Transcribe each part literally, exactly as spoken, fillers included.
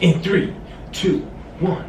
in three, two, one.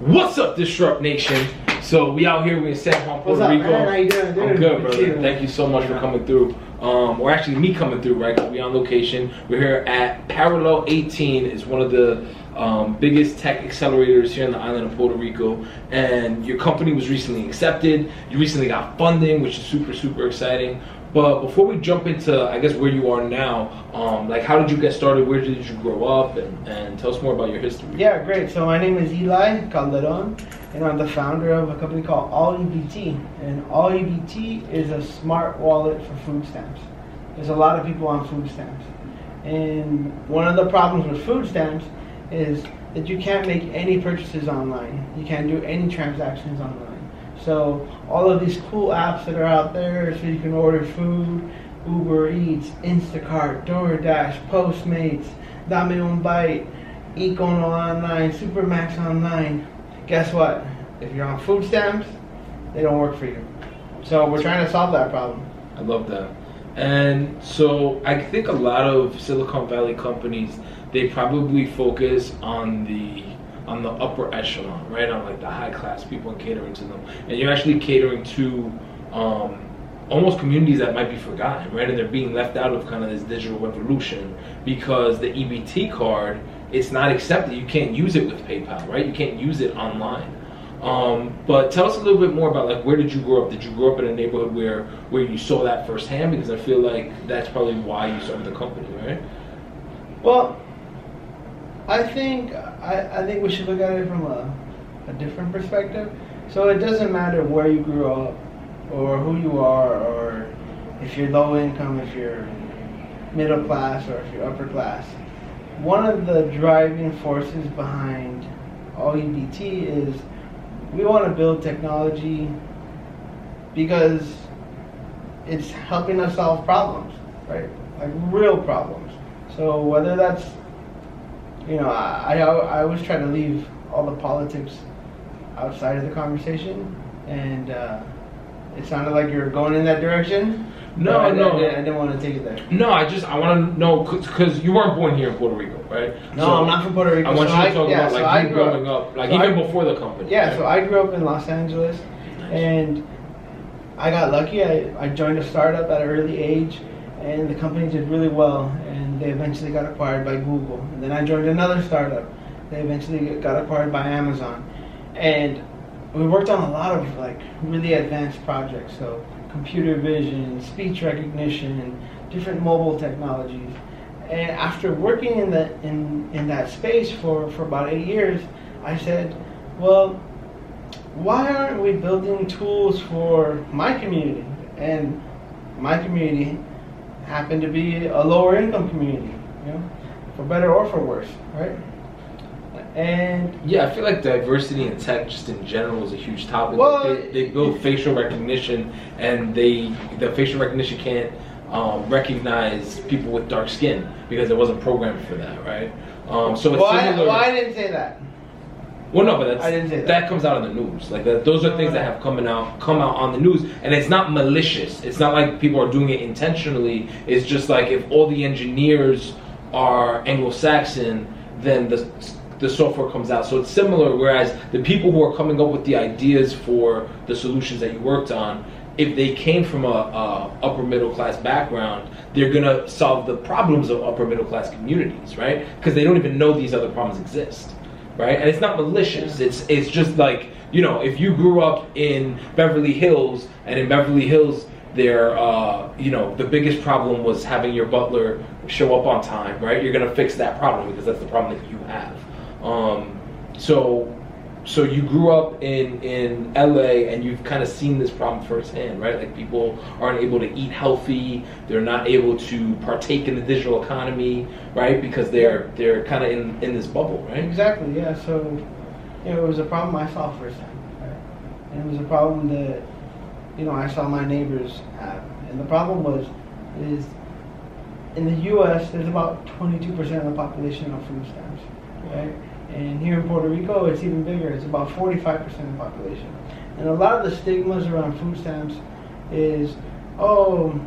What's up, Disrupt Nation? So we out here, we in San Juan, Puerto Rico. What's up, man? How you doing, dude? I'm good, brother. Thank you so much for coming through. Um, or actually me coming through, right? Because we on location. We're here at Parallel eighteen. It's one of the um, biggest tech accelerators here on the island of Puerto Rico. And your company was recently accepted. You recently got funding, which is super, super exciting. But before we jump into, I guess, where you are now, um, like, how did you get started? Where did you grow up? And, and tell us more about your history. Yeah, great. So my name is Eli Calderon, and I'm the founder of a company called All E B T. And All E B T is a smart wallet for food stamps. There's a lot of people on food stamps. And one of the problems with food stamps is that you can't make any purchases online. You can't do any transactions online. So all of these cool apps that are out there, so you can order food, Uber Eats, Instacart, DoorDash, Postmates, Domino's, Econo Online, Supermax Online. Guess what? If you're on food stamps, they don't work for you. So we're trying to solve that problem. I love that. And so I think a lot of Silicon Valley companies, they probably focus on the on the upper echelon, right? On like the high class people and catering to them. And you're actually catering to um, almost communities that might be forgotten, right? And they're being left out of kind of this digital revolution because the E B T card, it's not accepted. You can't use it with PayPal, right? You can't use it online. Um, but tell us a little bit more about, like, where did you grow up? Did you grow up in a neighborhood where, where you saw that firsthand? Because I feel like that's probably why you started the company, right? Well, I think I, I think we should look at it from a, a different perspective. So it doesn't matter where you grew up or who you are, or if you're low income, if you're middle class, or if you're upper class. One of the driving forces behind All E B T is we want to build technology because it's helping us solve problems, right? Like real problems. So whether that's, you know, I, I, I always try to leave all the politics outside of the conversation, and uh, it sounded like you were going in that direction. No, I, no. I, I, I didn't want to take it there. No, I just, I want to know, because you weren't born here in Puerto Rico, right? No, so I'm not from Puerto Rico. I want so you to I, talk yeah, about, like, so you growing up, up like, so even I, before the company. Yeah, right? So I grew up in Los Angeles, nice. And I got lucky. I, I joined a startup at an early age, and the company did really well, and they eventually got acquired by Google. And then I joined another startup. They eventually got acquired by Amazon. And we worked on a lot of, like, really advanced projects, so computer vision, speech recognition, and different mobile technologies. And after working in, the, in, in that space for, for about eight years, I said, well, why aren't we building tools for my community? And my community happen to be a lower income community, you know, for better or for worse, right? And yeah, I feel like diversity in tech just in general is a huge topic. Well, they, they build facial recognition, and they the facial recognition can't um, recognize people with dark skin because it wasn't programmed for that, right? Um, so it's well, similar. I, well, I didn't say that. Well, no, but that's, I didn't say that. That comes out on the news. Like that, those are things that have coming out, come out on the news, and it's not malicious. It's not like people are doing it intentionally. It's just like if all the engineers are Anglo-Saxon, then the the software comes out. So it's similar. Whereas the people who are coming up with the ideas for the solutions that you worked on, if they came from a, a upper middle class background, they're gonna solve the problems of upper middle class communities, right? Because they don't even know these other problems exist. Right? And it's not malicious. It's it's just like, you know, if you grew up in Beverly Hills, and in Beverly Hills, their uh, you know, the biggest problem was having your butler show up on time, right? You're gonna fix that problem because that's the problem that you have. Um, so so you grew up in in L A, and you've kind of seen this problem firsthand, right? Like people aren't able to eat healthy, they're not able to partake in the digital economy, right? Because they're they're kind of in in this bubble, right? Exactly. Yeah. So, you know, it was a problem I saw firsthand, right? And it was a problem that, you know, I saw my neighbors have. And the problem was is in the U S there's about twenty-two percent of the population on food stamps, right? And here in Puerto Rico, it's even bigger. It's about forty-five percent of the population. And a lot of the stigmas around food stamps is, oh,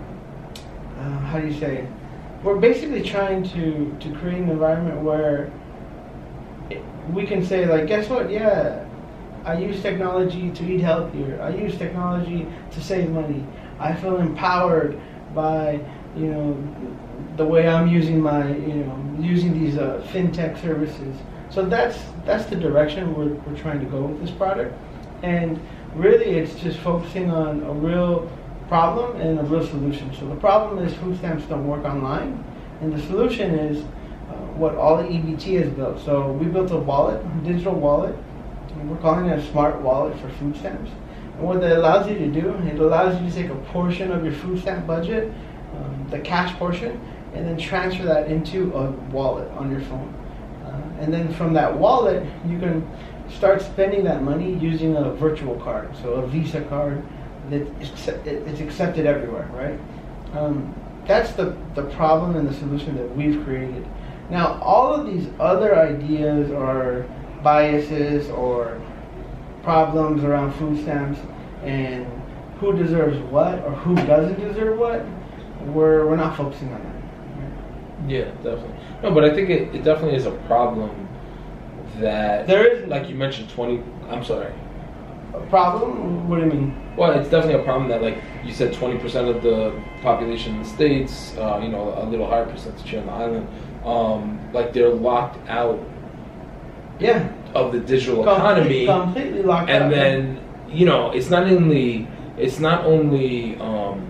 uh, how do you say? We're basically trying to, to create an environment where we can say, like, guess what? Yeah, I use technology to eat healthier. I use technology to save money. I feel empowered by, you know, the way I'm using my, you know, using these uh, fintech services. So that's that's the direction we're we're trying to go with this product, and really it's just focusing on a real problem and a real solution. So the problem is food stamps don't work online, and the solution is uh, what All E B T has built. So we built a wallet, a digital wallet. And we're calling it a smart wallet for food stamps. And what that allows you to do, it allows you to take a portion of your food stamp budget, um, the cash portion, and then transfer that into a wallet on your phone. Uh, and then from that wallet, you can start spending that money using a virtual card, so a Visa card that it's accepted everywhere, right? Um, that's the, the problem and the solution that we've created. Now, all of these other ideas are biases or problems around food stamps and who deserves what or who doesn't deserve what. We're, we're not focusing on that. Yeah, definitely. No, but I think it, it definitely is a problem that there is, like you mentioned, twenty. I'm sorry. A problem? What do you mean? Well, it's definitely a problem that, like you said, twenty percent of the population in the States, uh, you know, a little higher percentage here on the island, um, like they're locked out. Yeah. Of the digital Complete, economy, completely locked out. And then, you know, it's not only it's not only. Um,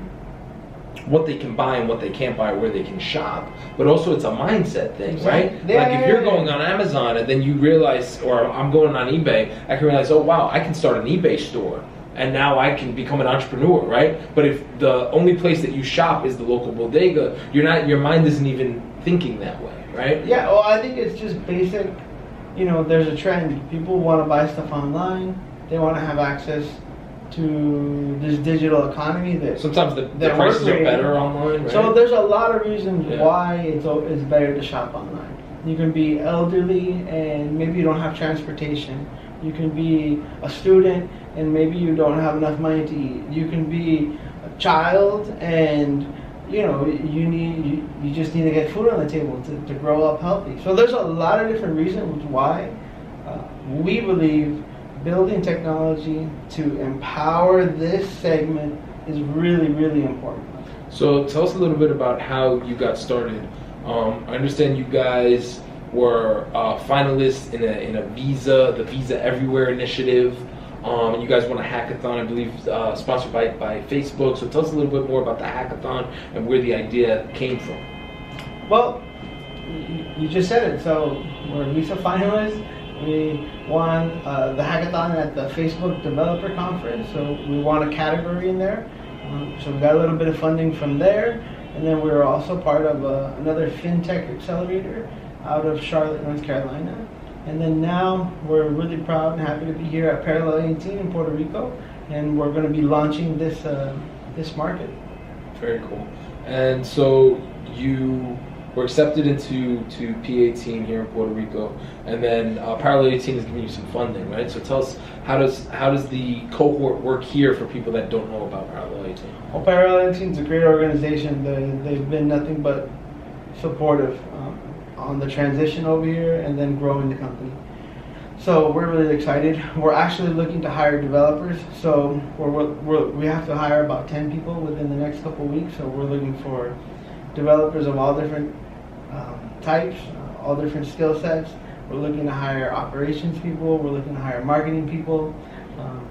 what they can buy and what they can't buy, where they can shop, but also it's a mindset thing, right? Yeah, like yeah, if you're yeah, going yeah. on Amazon and then you realize, or I'm going on eBay, I can realize, oh wow, I can start an eBay store and now I can become an entrepreneur, right? But if the only place that you shop is the local bodega, you're not, your mind isn't even thinking that way, right? Yeah, well, I think it's just basic, you know, there's a trend. People want to buy stuff online, they want to have access to this digital economy that sometimes the, the prices are better online, right? So there's a lot of reasons yeah. why it's it's better to shop online. You can be elderly and maybe you don't have transportation. You can be a student and maybe you don't have enough money to eat. You can be a child and you know you need you, you just need to get food on the table to, to grow up healthy. So there's a lot of different reasons why uh, we believe building technology to empower this segment is really, really important. So tell us a little bit about how you got started. Um, I understand you guys were uh, finalists in a, in a Visa, the Visa Everywhere initiative. Um, and you guys won a hackathon, I believe, uh, sponsored by, by Facebook. So tell us a little bit more about the hackathon and where the idea came from. Well, you just said it. So we're Visa finalists. We won uh, the hackathon at the Facebook Developer Conference, so we won a category in there. Um, so we got a little bit of funding from there, and then we were also part of uh, another fintech accelerator out of Charlotte, North Carolina. And then now we're really proud and happy to be here at Parallel eighteen in Puerto Rico, and we're going to be launching this uh, this market. Very cool. And so you. We're accepted into to P eighteen here in Puerto Rico, and then uh, Parallel eighteen is giving you some funding, right? So tell us, how does how does the cohort work here for people that don't know about Parallel eighteen? Well, Parallel eighteen is a great organization. They, they've been nothing but supportive um, on the transition over here and then growing the company. So we're really excited. We're actually looking to hire developers, so we're, we're, we have to hire about ten people within the next couple of weeks, so we're looking for developers of all different Um, types, uh, all different skill sets. We're looking to hire operations people. We're looking to hire marketing people. Um,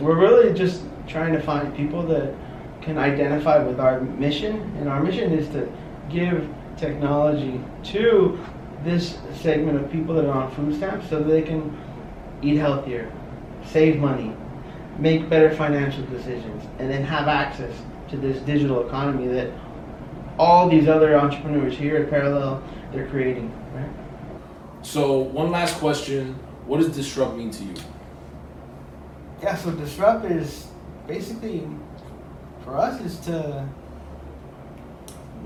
we're really just trying to find people that can identify with our mission, and our mission is to give technology to this segment of people that are on food stamps so they can eat healthier, save money, make better financial decisions, and then have access to this digital economy that all these other entrepreneurs here at Parallel, they're creating, right? So one last question, what does disrupt mean to you? Yeah, so disrupt is basically, for us, is to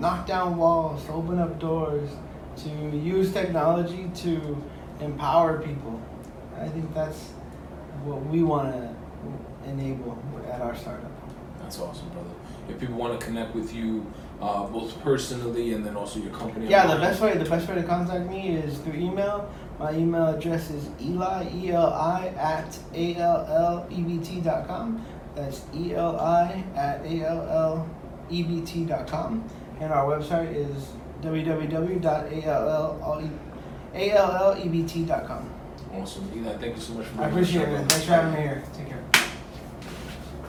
knock down walls, open up doors, to use technology to empower people. I think that's what we want to enable at our startup. That's awesome, brother. If people want to connect with you, uh, both personally and then also your company. Yeah, online. the best way the best way to contact me is through email. My email address is Eli E L I at A L L E B T dot com. That's E L I at A L L E B T dot com. And our website is w w w dot a l l e b t dot com. Awesome, Eli. Thank you so much for. I appreciate it. Thanks for having me here. Take care.